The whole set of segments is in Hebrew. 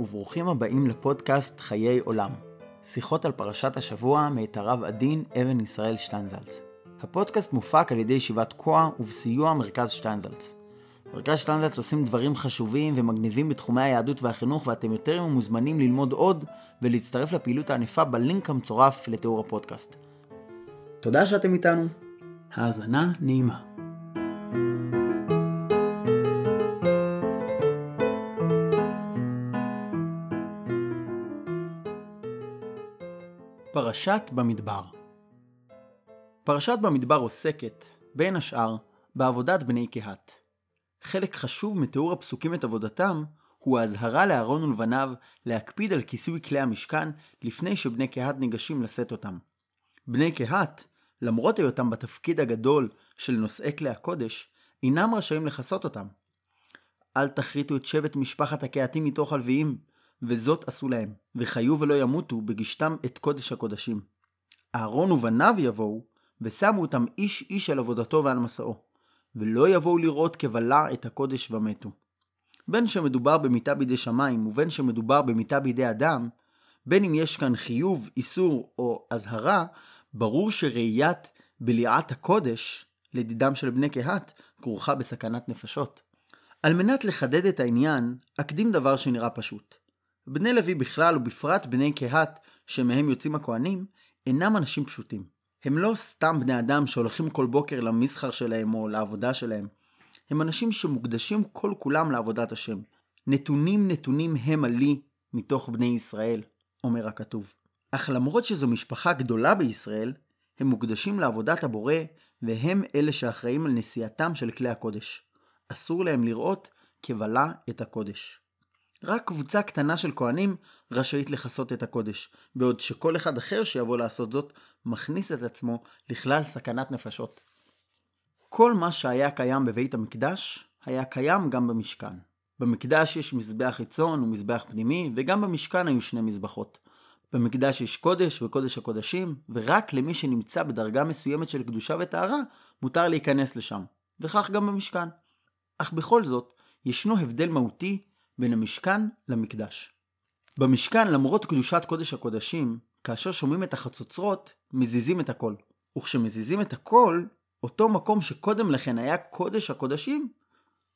וברוכים הבאים לפודקאסט חיי עולם. שיחות על פרשת השבוע מאת הרב עדין אבן ישראל שטיינזלץ. הפודקאסט מופק על ידי ישיבת כוה ובסיוע מרכז שטיינזלץ. מרכז שטיינזלץ עושים דברים חשובים ומגניבים בתחומי היהדות והחינוך, ואתם יותר מוזמנים ללמוד עוד ולהצטרף לפעילות הענפה בלינק המצורף לתיאור הפודקאסט. תודה שאתם איתנו. האזנה נעימה. פרשת במדבר. פרשת במדבר עוסקת, בין השאר, בעבודת בני קהת. חלק חשוב מתיאור הפסוקים את עבודתם הוא ההזהרה לאהרון ולבניו להקפיד על כיסוי כלי המשכן לפני שבני קהת ניגשים לשאת אותם. בני קהת, למרות היותם בתפקיד הגדול של נושאי כלי הקודש, אינם רשאים לכסות אותם. אל תחריטו את שבט משפחת הקהתים מתוך הלוויים, וזאת עשו להם, וחיו ולא ימותו בגשתם את קודש הקודשים. אהרון ובניו יבואו, ושמו אותם איש איש על עבודתו ועל מסעו, ולא יבואו לראות כבלע את הקודש ומתו. בין שמדובר במיתה בידי שמיים, ובין שמדובר במיתה בידי אדם, בין אם יש כאן חיוב, איסור או הזהרה, ברור שראיית בליעת הקודש, לדידם של בני קהת, כרוכה בסכנת נפשות. על מנת לחדד את העניין, אקדים דבר שנראה פשוט. בני לוי בכלל ובפרט בני קהת שמהם יוצאים הכהנים אינם אנשים פשוטים. הם לא סתם בני אדם שהולכים כל בוקר למסחר שלהם או לעבודה שלהם. הם אנשים שמוקדשים כל כולם לעבודת השם. נתונים הם עלי מתוך בני ישראל, אומר הכתוב. אך למרות שזו משפחה גדולה בישראל, הם מוקדשים לעבודת הבורא והם אלה שאחראים על נשיאתם של כלי הקודש. אסור להם לראות כבלה את הקודש. רק קבוצה קטנה של כהנים רשאית לכסות את הקודש, בעוד שכל אחד אחר שיבוא לעשות זאת מכניס את עצמו לכלל סכנת נפשות. כל מה שהיה קיים בבית המקדש היה קיים גם במשכן. במקדש יש מזבח חיצון ומזבח פנימי, וגם במשכן היו שני מזבחות. במקדש יש קודש וקודש הקודשים, ורק למי שנמצא בדרגה מסוימת של קדושה וטהרה מותר להיכנס לשם, וכך גם במשכן. אך בכל זאת ישנו הבדל מהותי בין המשכן למקדש. במשכן, למרות קדושת קודש הקודשים, כאשר שומעים את החצוצרות, מזיזים את הכל. וכשמזיזים את הכל, אותו מקום שקודם לכן היה קודש הקודשים,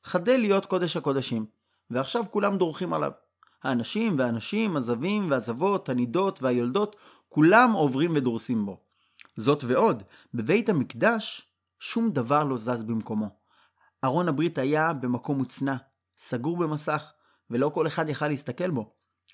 חדל להיות קודש הקודשים. ועכשיו כולם דורכים עליו. האנשים והנשים, הזבים והזבות, הנידות והיולדות, כולם עוברים ודורסים בו. זאת ועוד, בבית המקדש, שום דבר לא זז במקומו. ארון הברית היה במקום מוצנע, סגור במסך, ולא כל אחד יכל להסתכל בו.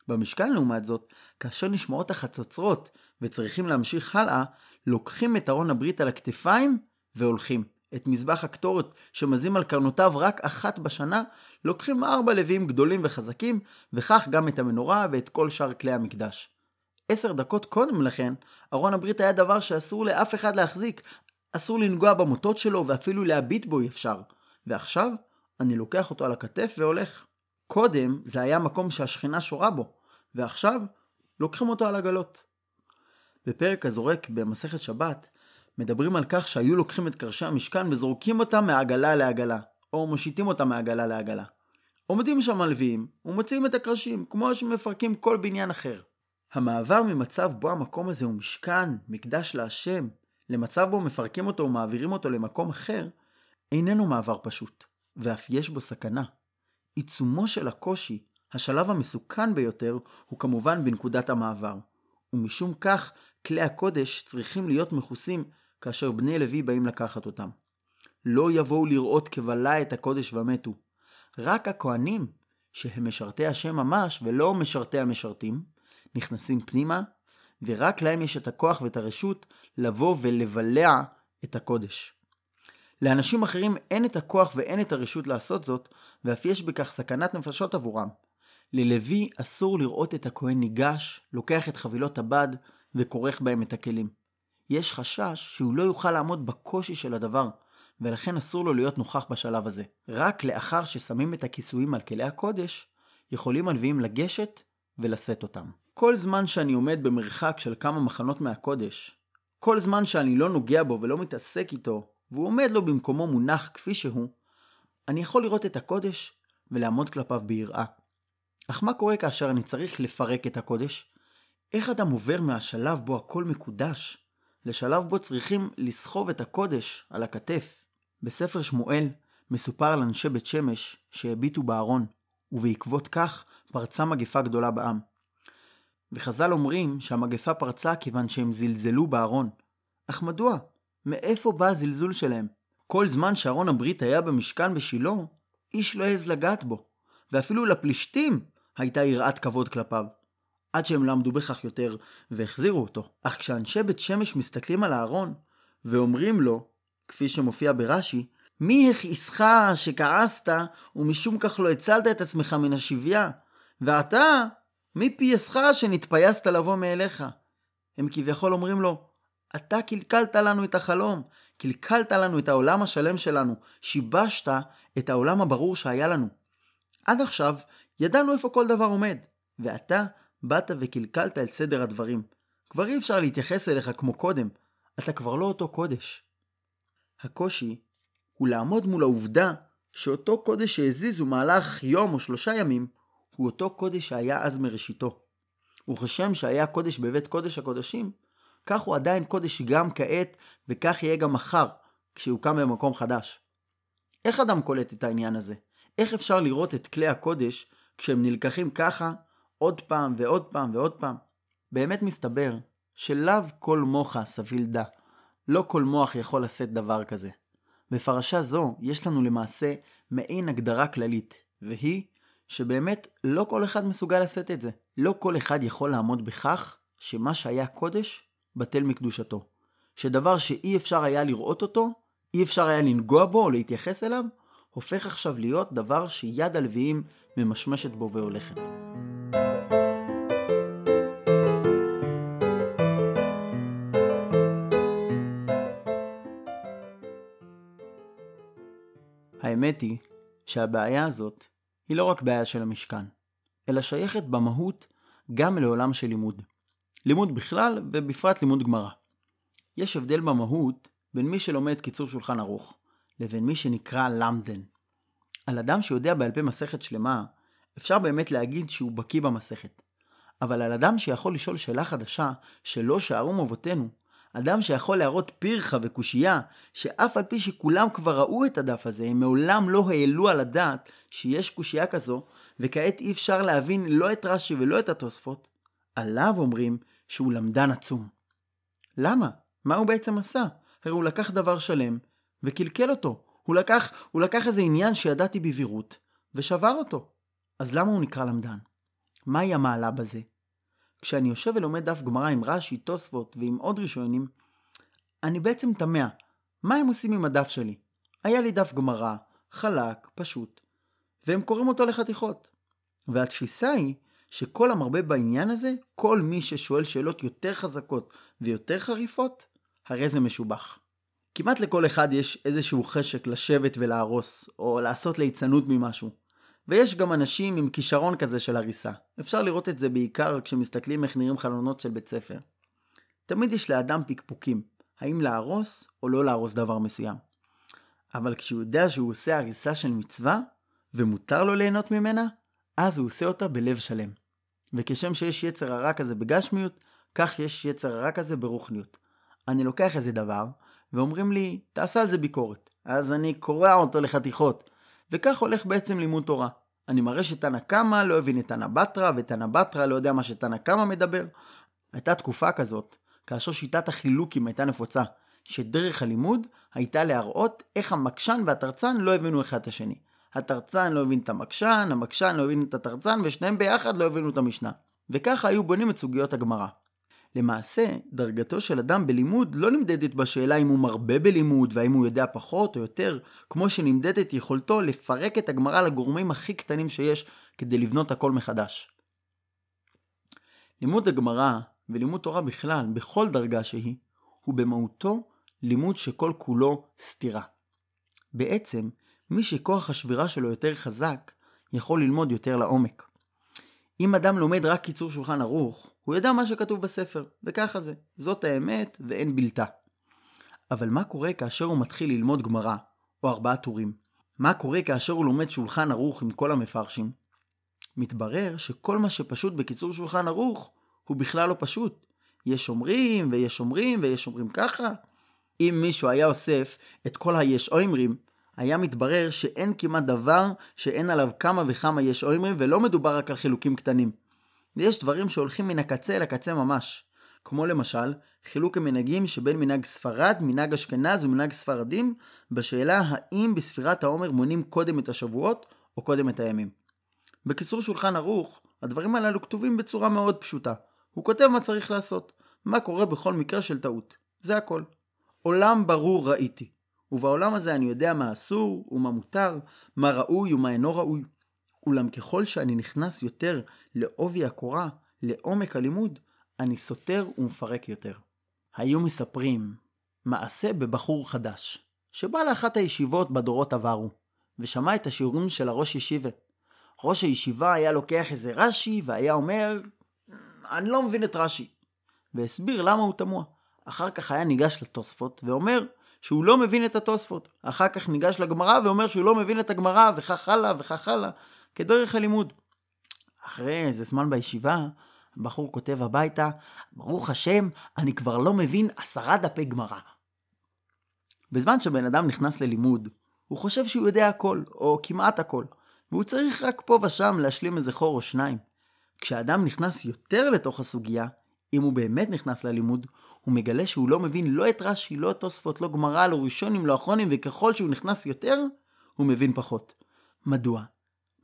במשכן לעומת זאת, כאשר נשמעות החצוצרות וצריכים להמשיך הלאה, לוקחים את ארון הברית על הכתפיים והולכים. את מזבח הקטורת שמזים על קרנותיו רק אחת בשנה, לוקחים 4 לוויים גדולים וחזקים, וכך גם את המנורה ואת כל שאר כלי המקדש. 10 דקות קודם לכן, ארון הברית היה דבר שאסור לאף אחד להחזיק, אסור לנגוע במוטות שלו ואפילו להביט בו אי אפשר. ועכשיו אני לוקח אותו על הכתף והולך. קודם זה היה מקום שהשכינה שורה בו, ועכשיו לוקחים אותו על עגלות. בפרק הזורק במסכת שבת מדברים על כך שהיו לוקחים את קרשי המשכן וזורקים אותם מעגלה לעגלה, או מושיטים אותם מעגלה לעגלה. עומדים שם הלוויים ומוציאים את הקרשים כמו שמפרקים כל בניין אחר. המעבר ממצב בו המקום הזה הוא משכן, מקדש להשם, למצב בו מפרקים אותו ומעבירים אותו למקום אחר, איננו מעבר פשוט, ואף יש בו סכנה. עיצומו של הקושי, השלב המסוכן ביותר, הוא כמובן בנקודת המעבר. ומשום כך, כלי הקודש צריכים להיות מכוסים כאשר בני לוי באים לקחת אותם. לא יבואו לראות כבלה את הקודש ומתו. רק הכהנים, שהם משרתי השם ממש ולא משרתי המשרתים, נכנסים פנימה, ורק להם יש את הכוח ואת הרשות לבוא ולבלע את הקודש. לאנשים אחרים אין את הכוח ואין את הרשות לעשות זאת, ואף יש בכך סכנת נפשות עבורם. ללוי אסור לראות את הכהן ניגש, לוקח את חבילות הבד וכורך בהם את הכלים. יש חשש שהוא לא יוכל לעמוד בקושי של הדבר, ולכן אסור לו להיות נוכח בשלב הזה. רק לאחר ששמים את הכיסויים על כלי הקודש, יכולים הלוויים לגשת ולשאת אותם. כל זמן שאני עומד במרחק של כמה מחנות מהקודש, כל זמן שאני לא נוגע בו ולא מתעסק איתו, והוא עומד לו במקומו מונח כפי שהוא, אני יכול לראות את הקודש ולעמוד כלפיו ביראה. אך מה קורה כאשר אני צריך לפרק את הקודש? איך אדם עובר מהשלב בו הכל מקודש לשלב בו צריכים לסחוב את הקודש על הכתף? בספר שמואל מסופר על אנשי בית שמש שהביטו בארון, ובעקבות כך פרצה מגפה גדולה בעם. וחז"ל אומרים שהמגפה פרצה כיוון שהם זלזלו בארון. אך מדוע? מאיפה בא הזלזול שלהם? כל זמן שארון הברית היה במשכן בשילה, איש לא העז לגעת בו, ואפילו לפלישתים הייתה יראת כבוד כלפיו, עד שהם למדו בכך יותר והחזירו אותו. אך כשאנשי בית שמש מסתכלים על הארון ואומרים לו, כפי שמופיע ברש"י, מי הכעיסך שכעסת ומשום כך לא הצלת את עצמך מן השביה, ואתה מי פייסך שנתפייסת לבוא מאליך? הם כביכול אומרים לו, אתה קלקלת לנו את החלום, קלקלת לנו את העולם השלם שלנו, שיבשת את העולם הברור שהיה לנו. עד עכשיו ידענו איפה כל דבר עומד, ואתה באת וקלקלת את סדר הדברים. כבר אי אפשר להתייחס אליך כמו קודם, אתה כבר לא אותו קודש. הקושי הוא לעמוד מול העובדה שאותו קודש שהזיז ומהלך יום או 3 ימים, הוא אותו קודש שהיה אז מראשיתו. וכשם שהיה קודש בבית קודש הקודשים, כך הוא עדיין קודש גם כעת, וכך יהיה גם מחר, כשהוקם במקום חדש. איך אדם קולט את העניין הזה? איך אפשר לראות את כלי הקודש כשהם נלקחים ככה, עוד פעם ועוד פעם ועוד פעם? באמת מסתבר שלאו כל מוחה סביל דה. לא כל מוח יכול לשאת דבר כזה. בפרשה זו יש לנו למעשה מעין הגדרה כללית, והיא שבאמת לא כל אחד מסוגל לשאת את זה. לא כל אחד יכול לעמוד בכך שמה שהיה קודש בטל מקדושתו, שדבר שאי אפשר היה לראות אותו, אי אפשר היה לנגוע בו או להתייחס אליו, הופך עכשיו להיות דבר שיד הלוויים ממשמשת בו והולכת. האמת היא שהבעיה הזאת היא לא רק בעיה של המשכן, אלא שייכת במהות גם לעולם של לימוד. לימוד בכלל ובפרט לימוד גמרא. יש הבדל במהות בין מי שלומד קיצור שולחן ערוך לבין מי שנקרא למדן. על אדם שיודע בעל פה מסכת שלמה אפשר באמת להגיד שהוא בקיא במסכת. אבל על אדם שיכול לשאול שאלה חדשה שלא שערו מאבותינו, אדם שיכול להראות פירחה וקושייה שאף על פי שכולם כבר ראו את הדף הזה, הם מעולם לא העלו על הדעת שיש קושייה כזו וכעת אי אפשר להבין לא את רש"י ולא את התוספות, עליו אומרים שהוא למדן עצום. למה? מה הוא בעצם עשה? הרי הוא לקח דבר שלם וקלקל אותו. הוא לקח איזה עניין שידעתי בבירות ושבר אותו. אז למה הוא נקרא למדן? מהי המעלה בזה? כשאני יושב ולומד דף גמרא עם רש"י, תוספות ועם עוד ראשונים, אני בעצם תמה. מה הם עושים עם הדף שלי? היה לי דף גמרא, חלק, פשוט, והם קוראים אותו לחתיכות. והתפיסה היא שכל המרבה בעניין הזה, כל מי ששואל שאלות יותר חזקות ויותר חריפות, הרי זה משובח. כמעט לכל אחד יש איזשהו חשק לשבת ולהרוס, או לעשות ליצנות ממשהו. ויש גם אנשים עם כישרון כזה של הריסה. אפשר לראות את זה בעיקר כשמסתכלים איך נראים חלונות של בית ספר. תמיד יש לאדם פיקפוקים, האם להרוס או לא להרוס דבר מסוים. אבל כשהוא יודע שהוא עושה הריסה של מצווה, ומותר לו ליהנות ממנה, אז הוא עושה אותה בלב שלם. וכשם שיש יצר הרע כזה בגשמיות, כך יש יצר הרע כזה ברוחניות. אני לוקח איזה דבר, ואומרים לי, תעשה על זה ביקורת. אז אני קורע אותו לחתיכות. וכך הולך בעצם לימוד תורה. אני מראה שתנא קמא לא הבין את תנא בתרא, ותנא בתרא לא יודע מה שתנא קמא מדבר. הייתה תקופה כזאת, כאשר שיטת החילוקים הייתה נפוצה, שדרך הלימוד הייתה להראות איך המקשן והתרצן לא הבינו אחד את השני. התרצן לא הבין את המקשן, המקשן לא הבין את התרצן, ושניהם ביחד לא הבינו את המשנה. וככה היו בונים את סוגיות הגמרא. למעשה, דרגתו של אדם בלימוד לא נמדדת בשאלה אם הוא מרבה בלימוד, והאם הוא יודע פחות או יותר, כמו שנמדדת יכולתו לפרק את הגמרא לגורמים הכי קטנים שיש, כדי לבנות הכל מחדש. לימוד הגמרא ולימוד תורה בכלל, בכל דרגה שהיא, הוא במהותו לימוד שכל כולו סתירה. בעצם, מי שכוח השבירה שלו יותר חזק, יכול ללמוד יותר לעומק. אם אדם לומד רק קיצור שולחן ערוך, הוא ידע מה שכתוב בספר, וככה זה. זאת האמת ואין בלתה. אבל מה קורה כאשר הוא מתחיל ללמוד גמרא, או 4 טורים? מה קורה כאשר הוא לומד שולחן ערוך עם כל המפרשים? מתברר שכל מה שפשוט בקיצור שולחן ערוך הוא בכלל לא פשוט. יש שומרים ויש שומרים ויש שומרים ככה. אם מישהו היה אוסף את כל היש אומרים, היה מתברר שאין כמעט דבר שאין עליו כמה וכמה יש אומרים, ולא מדובר רק על חילוקים קטנים. יש דברים שהולכים מן הקצה אל הקצה ממש. כמו למשל, חילוק המנהגים שבין מנהג ספרד, מנהג אשכנז ומנהג ספרדים, בשאלה האם בספירת העומר מונים קודם את השבועות או קודם את הימים. בקיצור שולחן ערוך, הדברים הללו כתובים בצורה מאוד פשוטה. הוא כותב מה צריך לעשות, מה קורה בכל מקרה של טעות. זה הכל. עולם ברור ראיתי, ובעולם הזה אני יודע מה אסור ומה מותר, מה ראוי ומה אינו ראוי. אולם ככל שאני נכנס יותר לעובי הקורה, לעומק הלימוד, אני סותר ומפרק יותר. היו מספרים מעשה בבחור חדש, שבא לאחת הישיבות בדורות עברו, ושמע את השיעורים של הראש ישיבה. ראש הישיבה היה לוקח איזה רש"י, והיה אומר, אני לא מבין את רש"י, והסביר למה הוא תמוה. אחר כך היה ניגש לתוספות ואומר שהוא לא מבין את התוספות. אחר כך ניגש לגמרא ואומר שהוא לא מבין את הגמרא, וכך הלאה וכך הלאה, כדרך הלימוד. אחרי איזה זמן בישיבה, הבחור כותב הביתה, ברוך השם, אני כבר לא מבין 10 דפי גמרא. בזמן שבן אדם נכנס ללימוד, הוא חושב שהוא יודע הכל, או כמעט הכל, והוא צריך רק פה ושם להשלים איזה חור או שניים. כשאדם נכנס יותר לתוך הסוגיה, אם הוא באמת נכנס ללימוד, הוא מגלה שהוא לא מבין לא את רש"י, לא את תוספות, לא גמרא, לא ראשונים, לא אחרונים, וככל שהוא נכנס יותר, הוא מבין פחות. מדוע?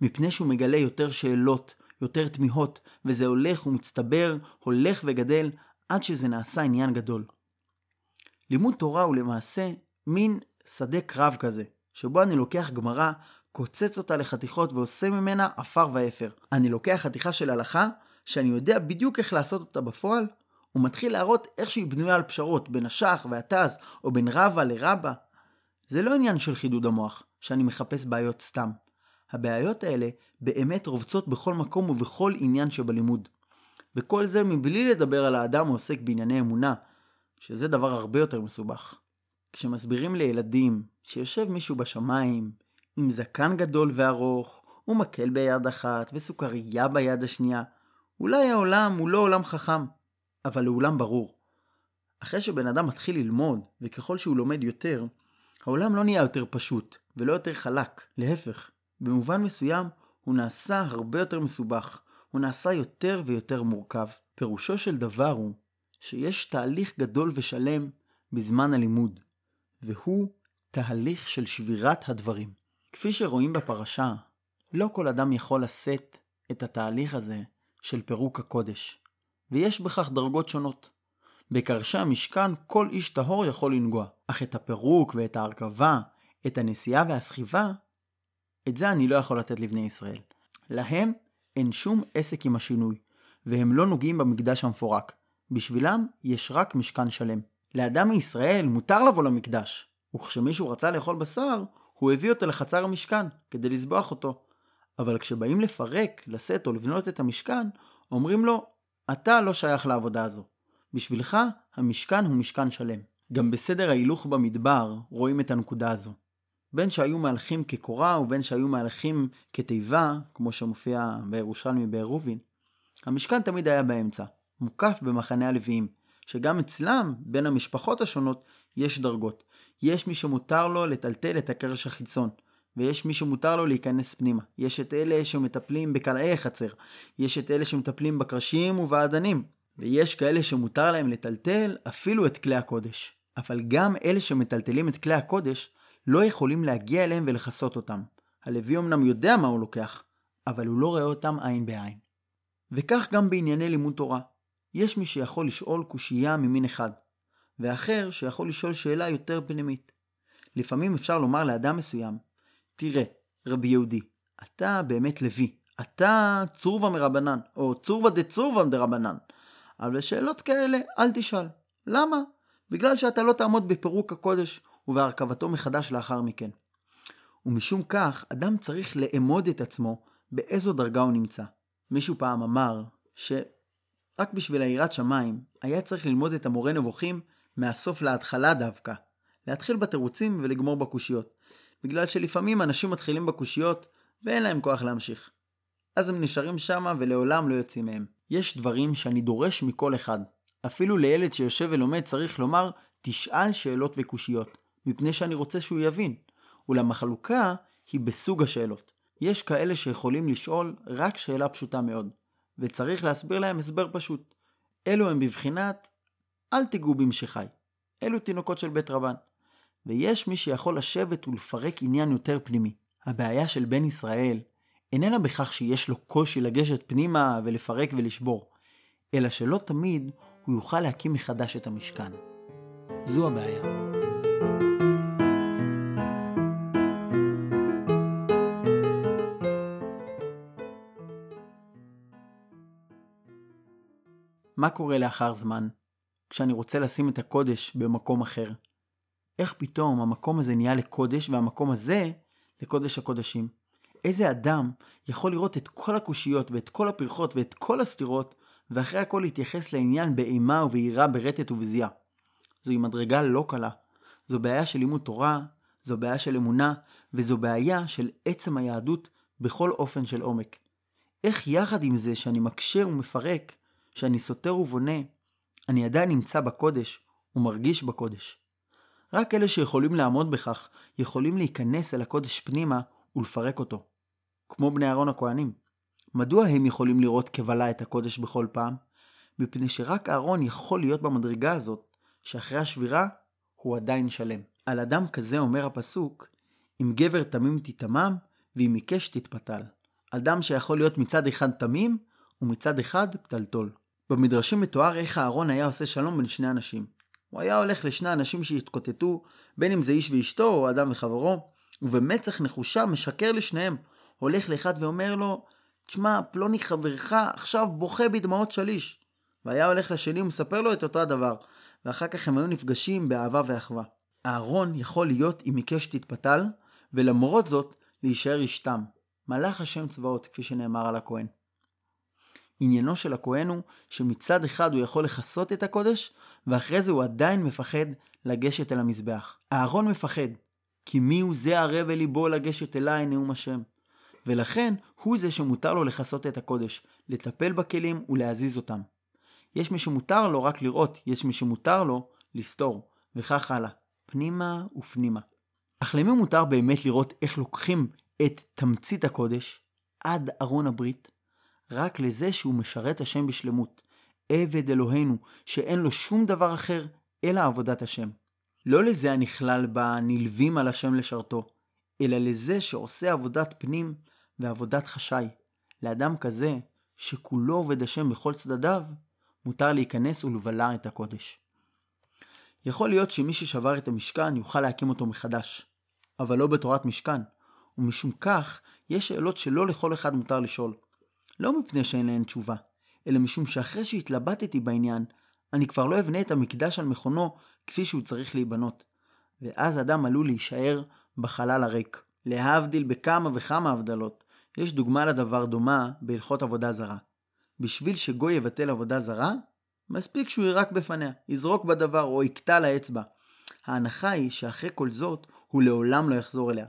מפני שהוא מגלה יותר שאלות, יותר תמיהות, וזה הולך ומצטבר, הולך וגדל, עד שזה נעשה עניין גדול. לימוד תורה הוא למעשה מין שדה קרב כזה, שבו אני לוקח גמרא, קוצץ אותה לחתיכות ועושה ממנה אפר ואפר. אני לוקח חתיכה של הלכה, שאני יודע בדיוק איך לעשות אותה בפועל, ומתחיל להראות איך שהיא בנויה על פשרות, בין השח והתז, או בין רבה לרבה. זה לא עניין של חידוד המוח, שאני מחפש בעיות סתם. הבעיות האלה באמת רובצות בכל מקום ובכל עניין שבלימוד. וכל זה מבלי לדבר על האדם העוסק בענייני אמונה, שזה דבר הרבה יותר מסובך. כשמסבירים לילדים שיושב מישהו בשמיים, עם זקן גדול וארוך, ומקל ביד אחת וסוכריה ביד השנייה, אולי העולם הוא לא עולם חכם, אבל הוא עולם ברור. אחרי שבן אדם מתחיל ללמוד, וככל שהוא לומד יותר, העולם לא נהיה יותר פשוט ולא יותר חלק, להפך. במובן מסוים הוא נעשה הרבה יותר מסובך, הוא נעשה יותר ויותר מורכב. פירושו של דבר הוא שיש תהליך גדול ושלם בזמן הלימוד, והוא תהליך של שבירת הדברים. כפי שרואים בפרשה, לא כל אדם יכול לשאת את התהליך הזה של פירוק הקודש, ויש בכך דרגות שונות. בקרשי המשכן כל איש טהור יכול לנגוע, אך את הפירוק ואת ההרכבה, את הנסיעה והסחיבה, את זה אני לא יכול לתת לבני ישראל. להם אין שום עסק עם השינוי, והם לא נוגעים במקדש המפורק. בשבילם יש רק משכן שלם. לאדם מישראל מותר לבוא למקדש, וכשמישהו רצה לאכול בשר, הוא הביא אותו לחצר המשכן כדי לסבוח אותו. אבל כשבאים לפרק, לשאת או לבנות את המשכן, אומרים לו, אתה לא שייך לעבודה הזו. בשבילך המשכן הוא משכן שלם. גם בסדר ההילוך במדבר רואים את הנקודה הזו. בין שהיו מהלכים כקורה ובין שהיו מהלכים כתיבה, כמו שמופיע בירושלמי בעירובין, המשכן תמיד היה באמצע, מוקף במחנה הלוויים, שגם אצלם, בין המשפחות השונות, יש דרגות. יש מי שמותר לו לטלטל את הקרש החיצון, ויש מי שמותר לו להיכנס פנימה. יש את אלה שמטפלים בקלעי החצר, יש את אלה שמטפלים בקרשים ובעדנים, ויש כאלה שמותר להם לטלטל אפילו את כלי הקודש. אבל גם אלה שמטלטלים את כלי הקודש, לא יכולים להגיע אליהם ולחסות אותם. הלוי אמנם יודע מה הוא לוקח, אבל הוא לא רואה אותם עין בעין. וכך גם בענייני לימוד תורה. יש מי שיכול לשאול קושייה ממין אחד, ואחר שיכול לשאול שאלה יותר פנימית. לפעמים אפשר לומר לאדם מסוים, תראה, רבי יהודי, אתה באמת לוי, אתה צורבה מרבנן, או צורבה דצורבה דרבנן. אבל שאלות כאלה אל תשאל. למה? בגלל שאתה לא תעמוד בפירוק הקודש, ובהרכבתו מחדש לאחר מכן. ומשום כך, אדם צריך לאמוד את עצמו באיזו דרגה הוא נמצא. מישהו פעם אמר שרק בשביל העירת שמיים, היה צריך ללמוד את המורה נבוכים מהסוף להתחלה דווקא. להתחיל בתירוצים ולגמור בקושיות. בגלל שלפעמים אנשים מתחילים בקושיות ואין להם כוח להמשיך. אז הם נשארים שם ולעולם לא יוצאים מהם. יש דברים שאני דורש מכל אחד. אפילו לילד שיושב ולומד צריך לומר, תשאל שאלות וקושיות, מפני שאני רוצה שהוא יבין. אולם החלוקה היא בסוג השאלות. יש כאלה שיכולים לשאול רק שאלה פשוטה מאוד, וצריך להסביר להם הסבר פשוט. אלו הם בבחינת, אל תיגעו במשחי. אלו תינוקות של בית רבן. ויש מי שיכול לשבת ולפרק עניין יותר פנימי. הבעיה של בן ישראל איננה בכך שיש לו קושי לגשת פנימה ולפרק ולשבור, אלא שלא תמיד הוא יוכל להקים מחדש את המשכן. זו הבעיה. מה קורה לאחר זמן? כשאני רוצה לשים את הקודש במקום אחר. איך פתאום המקום הזה נהיה לקודש והמקום הזה לקודש הקודשים? איזה אדם יכול לראות את כל הקושיות ואת כל הפרחות ואת כל הסתירות ואחרי הכל להתייחס לעניין באימה ובהירה ברטט ובזיעה? זוהי מדרגה לא קלה. זו בעיה של לימוד תורה, זו בעיה של אמונה וזו בעיה של עצם היהדות בכל אופן של עומק. איך יחד עם זה שאני מקשר ומפרק, שאני סותר ובונה, אני עדיין נמצא בקודש ומרגיש בקודש? רק אלה שיכולים לעמוד בכך יכולים להיכנס אל הקודש פנימה ולפרק אותו. כמו בני אהרון הכהנים. מדוע הם יכולים לראות כבלה את הקודש בכל פעם? מפני שרק אהרון יכול להיות במדרגה הזאת, שאחרי השבירה הוא עדיין שלם. על אדם כזה אומר הפסוק, אם גבר תמים תתמם ואם עיקש תתפתל. אדם שיכול להיות מצד אחד תמים ומצד אחד פתלתול. במדרשים מתואר איך אהרון היה עושה שלום בין שני אנשים. הוא היה הולך לשני אנשים שהתקוטטו, בין אם זה איש ואשתו או אדם וחברו, ובמצח נחושה משקר לשניהם. הולך לאחד ואומר לו, תשמע, פלוני חברך עכשיו בוכה בדמעות שליש. והיה הולך לשני ומספר לו את אותו הדבר, ואחר כך הם היו נפגשים באהבה ואחווה. אהרון יכול להיות עם עיקש תתפתל, ולמרות זאת להישאר ישתם. מלאך השם צבאות, כפי שנאמר על הכהן. עניינו של הכהן הוא שמצד אחד הוא יכול לחסות את הקודש, ואחרי זה הוא עדיין מפחד לגשת אל המזבח. אהרון מפחד, כי מי הוא זה ערב ליבו לגשת אליי נאום השם. ולכן הוא זה שמותר לו לחסות את הקודש, לטפל בכלים ולהזיז אותם. יש מי שמותר לו רק לראות, יש מי שמותר לו לסתור, וכך הלאה, פנימה ופנימה. אך למי מותר באמת לראות איך לוקחים את תמצית הקודש עד ארון הברית? רק לזה שהוא משרת השם בשלמות, עבד אלוהינו, שאין לו שום דבר אחר אלא עבודת השם. לא לזה הנכלל בנלווים על השם לשרתו, אלא לזה שעושה עבודת פנים ועבודת חשאי. לאדם כזה שכולו עובד השם בכל צדדיו, מותר להיכנס ולבלע את הקודש. יכול להיות שמי ששבר את המשכן יוכל להקים אותו מחדש, אבל לא בתורת משכן, ומשום כך יש שאלות שלא לכל אחד מותר לשאול. לא מפני שאין להן תשובה, אלא משום שאחרי שהתלבטתי בעניין, אני כבר לא אבנה את המקדש על מכונו כפי שהוא צריך להיבנות. ואז אדם עלול להישאר בחלל הריק. להבדיל בכמה וכמה הבדלות. יש דוגמה לדבר דומה בהלכות עבודה זרה. בשביל שגוי יבטל עבודה זרה, מספיק שהוא ירק בפניה, יזרוק בדבר או יקטע לאצבע. ההנחה היא שאחרי כל זאת הוא לעולם לא יחזור אליה.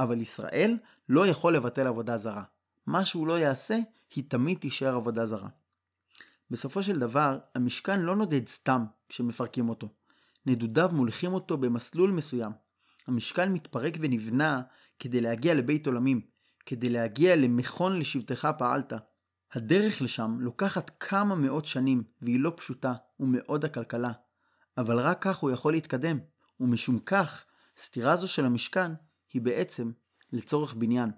אבל ישראל לא יכול לבטל עבודה זרה. מה שהוא לא יעשה, היא תמיד תישאר עבודה זרה. בסופו של דבר, המשכן לא נודד סתם כשמפרקים אותו. נדודיו מולכים אותו במסלול מסוים. המשכן מתפרק ונבנה כדי להגיע לבית עולמים, כדי להגיע למכון לשבטך פעלת. הדרך לשם לוקחת כמה מאות שנים והיא לא פשוטה ומאוד הכלכלה. אבל רק כך הוא יכול להתקדם. ומשום כך, סתירה זו של המשכן היא בעצם לצורך בניין.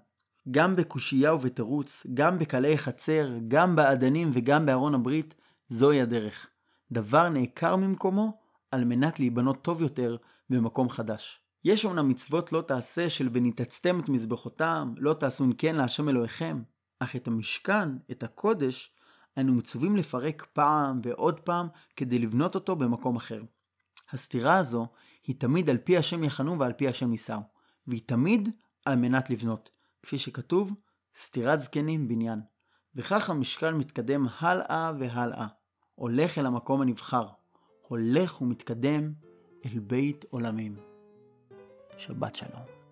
גם בקושייה ובתירוץ, גם בקלי חצר, גם באדנים וגם בארון הברית, זוהי הדרך. דבר נעקר ממקומו על מנת להיבנות טוב יותר במקום חדש. יש אומנם מצוות לא תעשה של ונתעצתם את מזבחותם, לא תעשון כן להשם אלוהיכם, אך את המשכן, את הקודש, אנו מצווים לפרק פעם ועוד פעם כדי לבנות אותו במקום אחר. הסתירה הזו היא תמיד על פי השם יחנו ועל פי השם יישאו, והיא תמיד על מנת לבנות. כפי שכתוב, סתירת זקנים בניין. וכך המשכן מתקדם הלאה והלאה. הולך אל המקום הנבחר. הולך ומתקדם אל בית עולמים. שבת שלום.